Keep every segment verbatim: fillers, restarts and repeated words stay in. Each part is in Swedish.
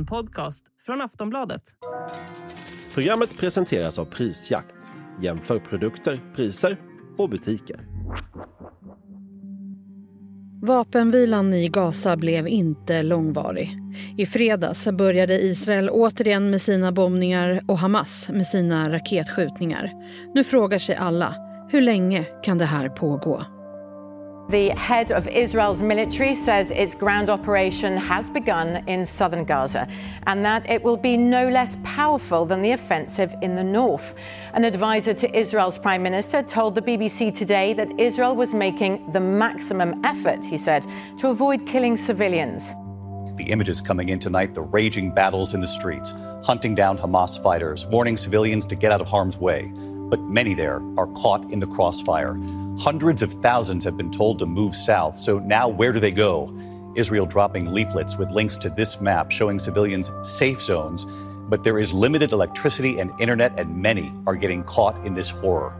En podcast från Aftonbladet. Programmet presenteras av Prisjakt. Jämför produkter, priser och butiker. Vapenvilan i Gaza blev inte långvarig. I fredags började Israel återigen med sina bombningar och Hamas med sina raketskjutningar. Nu frågar sig alla, hur länge kan det här pågå? The head of Israel's military says its ground operation has begun in southern Gaza and that it will be no less powerful than the offensive in the north. An advisor to Israel's prime minister told the B B C today that Israel was making the maximum effort, he said, to avoid killing civilians. The images coming in tonight, the raging battles in the streets, hunting down Hamas fighters, warning civilians to get out of harm's way. But many there are caught in the crossfire. Hundreds of thousands have been told to move south, so now where do they go? Israel dropping leaflets with links to this map showing civilians safe zones, but there is limited electricity and internet, and many are getting caught in this horror.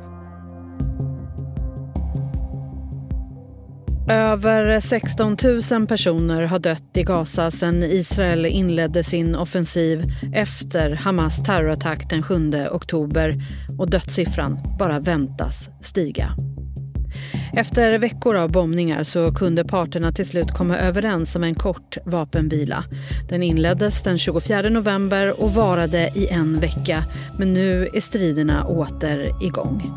Över sexton tusen personer har dött i Gaza sedan Israel inledde sin offensiv efter Hamas terrorattack den sjunde oktober, och dödssiffran bara väntas stiga. Efter veckor av bombningar så kunde parterna till slut komma överens om en kort vapenvila. Den inleddes den tjugofjärde november och varade i en vecka, men nu är striderna åter igång.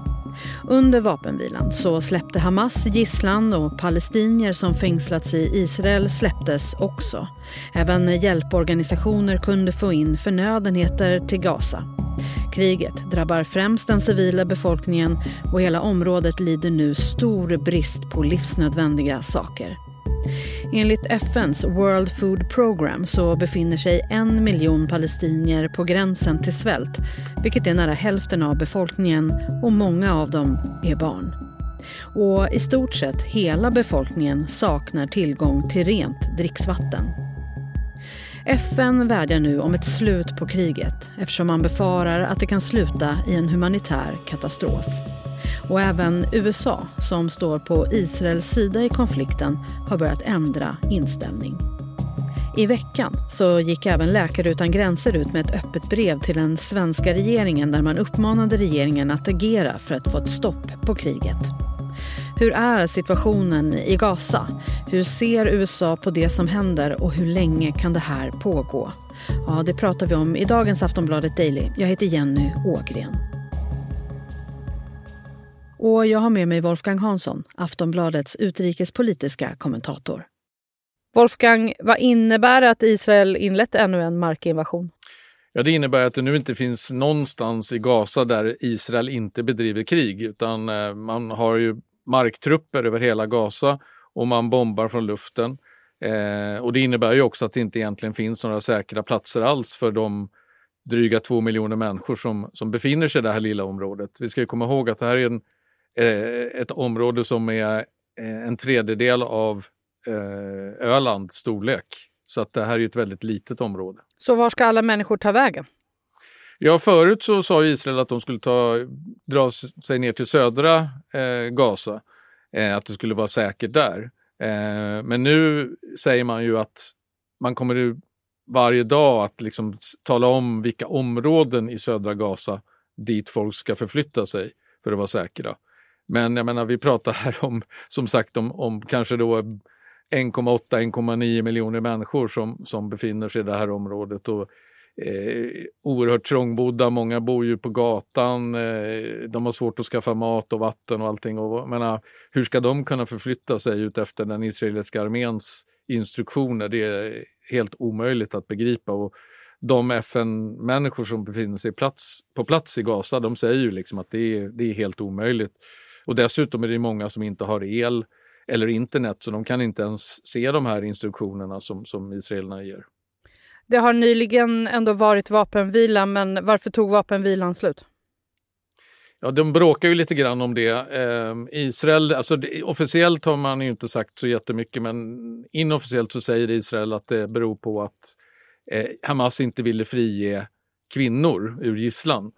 Under vapenvilan så släppte Hamas gisslan, och palestinier som fängslats i Israel släpptes också. Även hjälporganisationer kunde få in förnödenheter till Gaza. Kriget drabbar främst den civila befolkningen, och hela området lider nu stor brist på livsnödvändiga saker. Enligt F N:s World Food Program så befinner sig en miljon palestinier på gränsen till svält, vilket är nära hälften av befolkningen, och många av dem är barn. Och i stort sett hela befolkningen saknar tillgång till rent dricksvatten. F N vädjar nu om ett slut på kriget, eftersom man befarar att det kan sluta i en humanitär katastrof. Och även U S A, som står på Israels sida i konflikten, har börjat ändra inställning. I veckan så gick även Läkare utan gränser ut med ett öppet brev till den svenska regeringen, där man uppmanade regeringen att agera för att få ett stopp på kriget. Hur är situationen i Gaza? Hur ser U S A på det som händer, och hur länge kan det här pågå? Ja, det pratar vi om i dagens Aftonbladet Daily. Jag heter Jenny Ågren. Och jag har med mig Wolfgang Hansson, Aftonbladets utrikespolitiska kommentator. Wolfgang, vad innebär det att Israel inlett ännu en markinvasion? Ja, det innebär att det nu inte finns någonstans i Gaza där Israel inte bedriver krig, utan man har ju marktrupper över hela Gaza och man bombar från luften. Eh, och det innebär ju också att det inte egentligen finns några säkra platser alls för de dryga två miljoner människor som, som befinner sig i det här lilla området. Vi ska ju komma ihåg att det här är en ett område som är en tredjedel av Ölands storlek. Så att det här är ett väldigt litet område. Så var ska alla människor ta vägen? Ja, förut så sa Israel att de skulle ta, dra sig ner till södra eh, Gaza. Eh, att det skulle vara säkert där. Eh, men nu säger man ju att man kommer varje dag att liksom tala om vilka områden i södra Gaza dit folk ska förflytta sig för att vara säkra. Men jag menar, vi pratar här om, som sagt, om, om kanske då en komma åtta till en komma nio miljoner människor som, som befinner sig i det här området, och eh, oerhört trångbodda. Många bor ju på gatan, eh, de har svårt att skaffa mat och vatten och allting. Och, jag menar, hur ska de kunna förflytta sig ut efter den israeliska arméns instruktioner? Det är helt omöjligt att begripa, och de F N-människor som befinner sig plats, på plats i Gaza, de säger ju liksom att det är, det är helt omöjligt. Och dessutom är det många som inte har el eller internet, så de kan inte ens se de här instruktionerna som, som israelerna ger. Det har nyligen ändå varit vapenvila, men varför tog vapenvilan slut? Ja, de bråkar ju lite grann om det. Eh, Israel, alltså det, officiellt har man ju inte sagt så jättemycket, men inofficiellt så säger Israel att det beror på att Eh, Hamas inte ville frige kvinnor ur gisslan,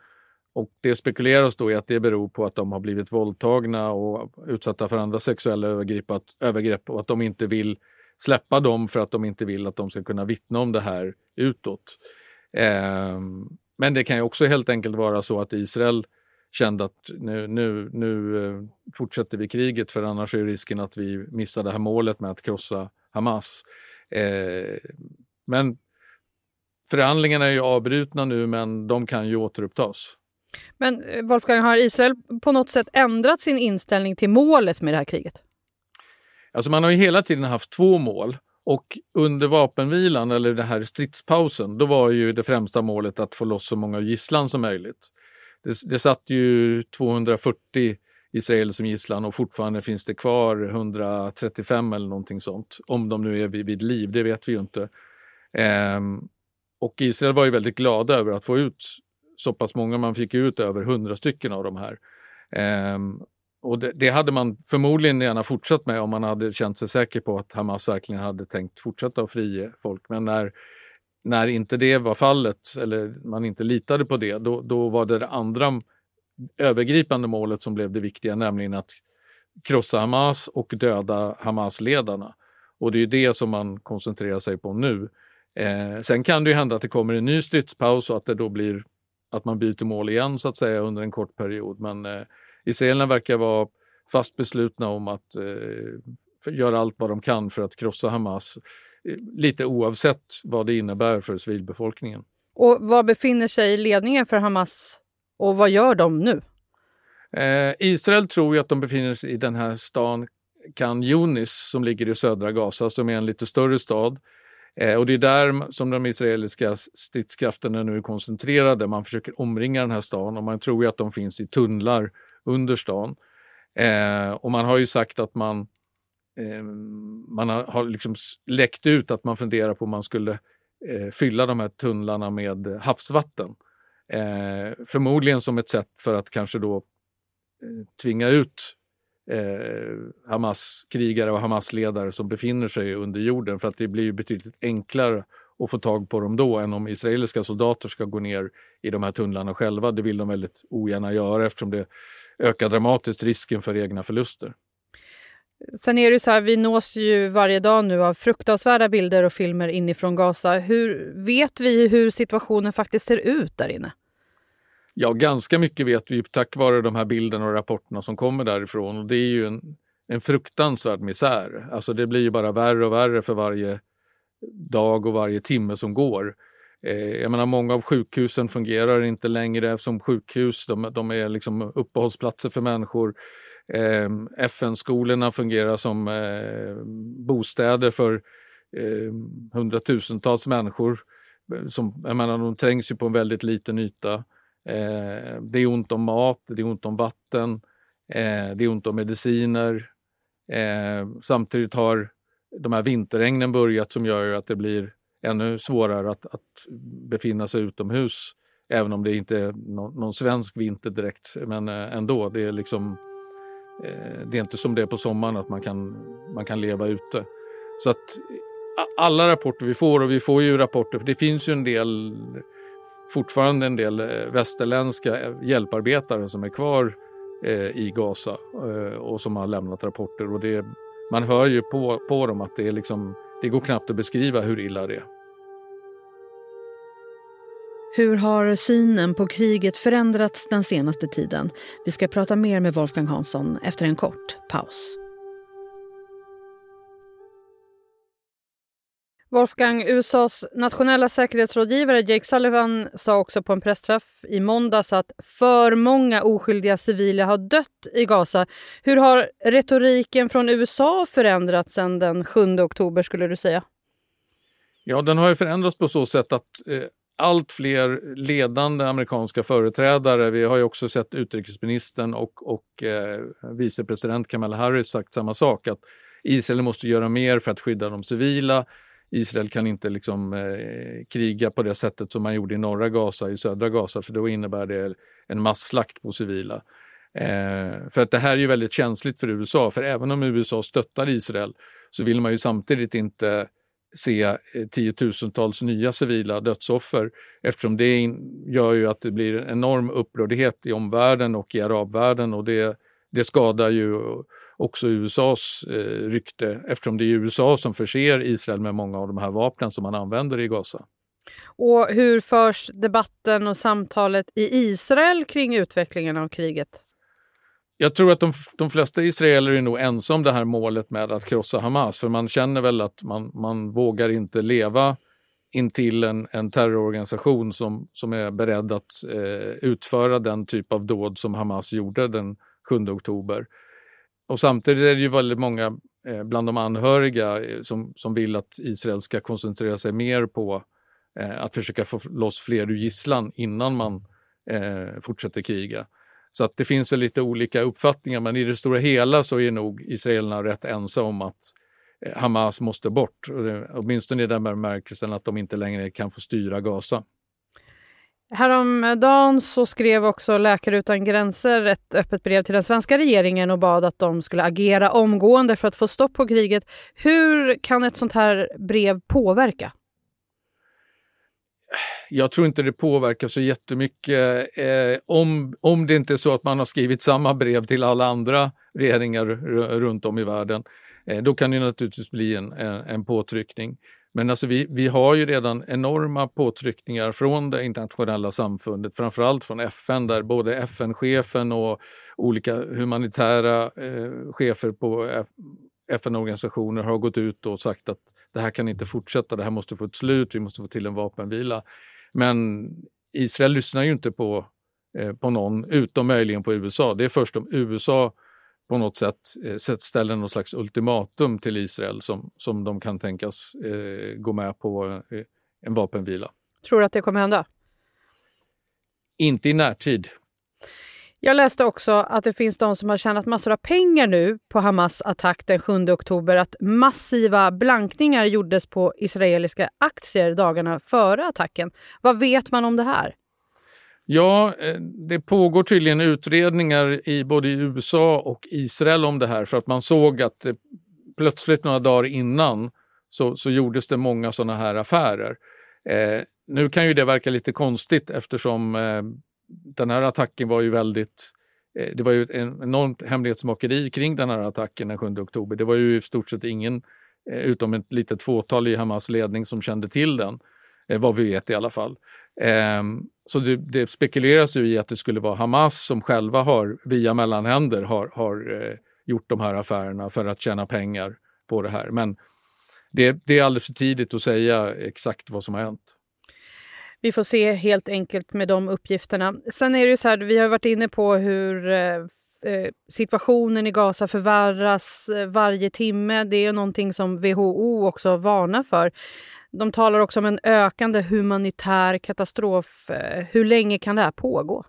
och det spekuleras då i att det beror på att de har blivit våldtagna och utsatta för andra sexuella övergrepp, att, övergrepp och att de inte vill släppa dem för att de inte vill att de ska kunna vittna om det här utåt. Eh, men det kan ju också helt enkelt vara så att Israel kände att nu, nu, nu fortsätter vi kriget, för annars är risken att vi missar det här målet med att krossa Hamas. Eh, men förhandlingarna är ju avbrutna nu, men de kan ju återupptas. Men Wolfgang, har Israel på något sätt ändrat sin inställning till målet med det här kriget? Alltså man har ju hela tiden haft två mål, och under vapenvilan eller den här stridspausen, då var ju det främsta målet att få loss så många gisslan som möjligt. Det, det satt ju tvåhundrafyrtio israeler som gisslan, och fortfarande finns det kvar hundratrettiofem eller någonting sånt. Om de nu är vid, vid liv, det vet vi ju inte. Ehm, och Israel var ju väldigt glada över att få ut så pass många. Man fick ut över hundra stycken av de här. Ehm, och det, det hade man förmodligen gärna fortsatt med om man hade känt sig säker på att Hamas verkligen hade tänkt fortsätta att frige folk. Men när, när inte det var fallet, eller man inte litade på det, då, då var det, det andra övergripande målet som blev det viktiga, nämligen att krossa Hamas och döda Hamas-ledarna. Och det är ju det som man koncentrerar sig på nu. Eh, sen kan det ju hända att det kommer en ny stridspaus och att det då blir att man byter mål igen så att säga under en kort period. Men eh, israelerna verkar vara fast beslutna om att eh, göra allt vad de kan för att krossa Hamas, eh, lite oavsett vad det innebär för civilbefolkningen. Och var befinner sig ledningen för Hamas och vad gör de nu? Eh, Israel tror ju att de befinner sig i den här stan Khan Younis som ligger i södra Gaza, som är en lite större stad. Och det är där som de israeliska stridskrafterna nu är koncentrerade. Man försöker omringa den här stan, och man tror ju att de finns i tunnlar under stan. Eh, och man har ju sagt att man, eh, man har liksom läckt ut att man funderar på om man skulle eh, fylla de här tunnlarna med havsvatten. Eh, förmodligen som ett sätt för att kanske då eh, tvinga ut Eh, Hamas-krigare och Hamas-ledare som befinner sig under jorden, för att det blir ju betydligt enklare att få tag på dem då än om israeliska soldater ska gå ner i de här tunnlarna själva. Det vill de väldigt ogärna göra, eftersom det ökar dramatiskt risken för egna förluster. Sen är det ju så här, vi nås ju varje dag nu av fruktansvärda bilder och filmer inifrån Gaza. Hur vet vi hur situationen faktiskt ser ut där inne? Ja, ganska mycket vet vi tack vare de här bilderna och rapporterna som kommer därifrån. Och det är ju en, en fruktansvärd misär. Alltså det blir ju bara värre och värre för varje dag och varje timme som går. Eh, jag menar, många av sjukhusen fungerar inte längre som sjukhus. De, de är liksom uppehållsplatser för människor. Eh, F N-skolorna fungerar som eh, bostäder för eh, hundratusentals människor. Som, jag menar, de trängs ju på en väldigt liten yta. Eh, det är ont om mat, det är ont om vatten, eh, det är ont om mediciner. Eh, samtidigt har de här vinterregnen börjat, som gör att det blir ännu svårare att, att befinna sig utomhus. Även om det inte är någon, någon svensk vinter direkt, men eh, ändå. Det är, liksom, eh, det är inte som det är på sommaren att man kan, man kan leva ute. Så att alla rapporter vi får, och vi får ju rapporter, för det finns ju en del... fortfarande en del västerländska hjälparbetare som är kvar eh, i Gaza eh, och som har lämnat rapporter, och det, man hör ju på, på dem att det, är liksom, det går knappt att beskriva hur illa det är. Hur har synen på kriget förändrats den senaste tiden? Vi ska prata mer med Wolfgang Hansson efter en kort paus. Wolfgang, U S A:s nationella säkerhetsrådgivare Jake Sullivan sa också på en pressträff i måndags att för många oskyldiga civila har dött i Gaza. Hur har retoriken från U S A förändrats sedan den sjunde oktober, skulle du säga? Ja, den har ju förändrats på så sätt att eh, allt fler ledande amerikanska företrädare, vi har ju också sett utrikesministern och, och eh, vicepresident Kamala Harris sagt samma sak, att Israel måste göra mer för att skydda de civila. Israel kan inte liksom, eh, kriga på det sättet som man gjorde i norra Gaza, i södra Gaza, för då innebär det en masslakt på civila. Eh, för att det här är ju väldigt känsligt för U S A, för även om U S A stöttar Israel så vill man ju samtidigt inte se eh, tiotusentals nya civila dödsoffer, eftersom det in- gör ju att det blir en enorm upprördhet i omvärlden och i arabvärlden, och det, det skadar ju också U S As eh, rykte, eftersom det är U S A som förser Israel med många av de här vapnen som man använder i Gaza. Och hur förs debatten och samtalet i Israel kring utvecklingen av kriget? Jag tror att de, de flesta israeler är nog ensam det här målet med att krossa Hamas, för man känner väl att man, man vågar inte leva intill en, en terrororganisation som, som är beredd att eh, utföra den typ av dåd som Hamas gjorde den sjunde oktober. Och samtidigt är det ju väldigt många eh, bland de anhöriga som, som vill att Israel ska koncentrera sig mer på eh, att försöka få loss fler ur gisslan innan man eh, fortsätter kriga. Så att det finns väl lite olika uppfattningar, men i det stora hela så är nog israelerna rätt ensamma om att Hamas måste bort, åtminstone i den bemärkelsen att de inte längre kan få styra Gaza. Häromdagen så skrev också Läkare utan gränser ett öppet brev till den svenska regeringen och bad att de skulle agera omgående för att få stopp på kriget. Hur kan ett sånt här brev påverka? Jag tror inte det påverkar så jättemycket eh, om, om det inte är så att man har skrivit samma brev till alla andra regeringar r- runt om i världen. Eh, då kan det naturligtvis bli en, en påtryckning. Men alltså vi, vi har ju redan enorma påtryckningar från det internationella samfundet, framförallt från F N, där både F N-chefen och olika humanitära eh, chefer på F- FN-organisationer har gått ut och sagt att det här kan inte fortsätta, det här måste få ett slut, vi måste få till en vapenvila. Men Israel lyssnar ju inte på, eh, på någon, utom möjligen på U S A. Det är först om U S A på något sätt eh, ställer någon slags ultimatum till Israel som, som de kan tänkas eh, gå med på eh, en vapenvila. Tror du att det kommer hända? Inte i närtid. Jag läste också att det finns de som har tjänat massor av pengar nu på Hamas attack den sjunde oktober. Att massiva blankningar gjordes på israeliska aktier dagarna före attacken. Vad vet man om det här? Ja, det pågår tydligen utredningar i både U S A och Israel om det här. För att man såg att plötsligt några dagar innan så, så gjordes det många sådana här affärer. Eh, nu kan ju det verka lite konstigt eftersom... Eh, Den här attacken var ju väldigt, det var ju ett enormt hemlighetsmakeri kring den här attacken den sjunde oktober. Det var ju i stort sett ingen, utom ett litet fåtal i Hamas ledning som kände till den, vad vi vet i alla fall. Så det, det spekuleras ju i att det skulle vara Hamas som själva har, via mellanhänder har, har gjort de här affärerna för att tjäna pengar på det här. Men det, det är alldeles för tidigt att säga exakt vad som har hänt. Vi får se helt enkelt med de uppgifterna. Sen är det ju så här, vi har varit inne på hur eh, situationen i Gaza förvärras varje timme. Det är någonting som W H O också varnar för. De talar också om en ökande humanitär katastrof. Hur länge kan det här pågå?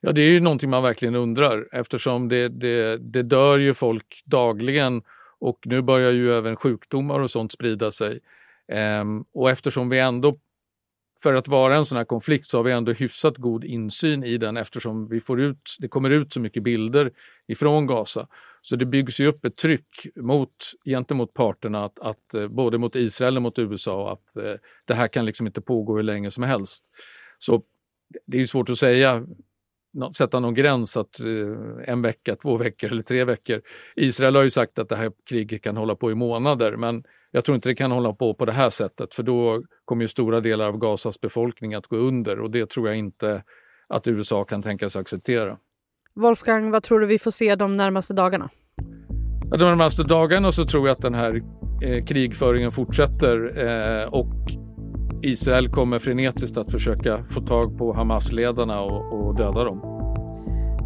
Ja, det är ju någonting man verkligen undrar, eftersom det, det, det dör ju folk dagligen och nu börjar ju även sjukdomar och sånt sprida sig. Ehm, och eftersom vi ändå För att vara en sån här konflikt så har vi ändå hyfsat god insyn i den, eftersom vi får ut, det kommer ut så mycket bilder ifrån Gaza. Så det byggs ju upp ett tryck mot, gentemot parterna, att, att, både mot Israel och mot U S A, att eh, det här kan liksom inte pågå hur länge som helst. Så det är ju svårt att säga, sätta någon gräns att eh, en vecka, två veckor eller tre veckor. Israel har ju sagt att det här kriget kan hålla på i månader, men jag tror inte det kan hålla på på det här sättet, för då kommer ju stora delar av Gazas befolkning att gå under, och det tror jag inte att U S A kan tänkas acceptera. Wolfgang, vad tror du vi får se de närmaste dagarna? Ja, de närmaste dagarna så tror jag att den här eh, krigföringen fortsätter eh, och Israel kommer frenetiskt att försöka få tag på Hamas-ledarna och, och döda dem.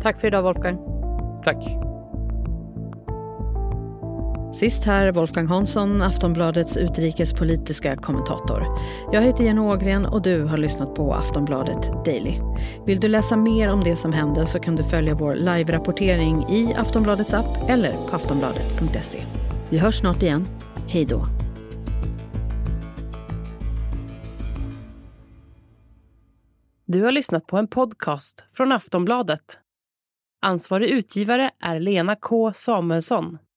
Tack för idag, Wolfgang. Tack. Sist här Wolfgang Hansson, Aftonbladets utrikespolitiska kommentator. Jag heter Jenny Ågren och du har lyssnat på Aftonbladet Daily. Vill du läsa mer om det som händer så kan du följa vår live-rapportering i Aftonbladets app eller på aftonbladet punkt se. Vi hörs snart igen. Hej då! Du har lyssnat på en podcast från Aftonbladet. Ansvarig utgivare är Lena K. Samuelsson.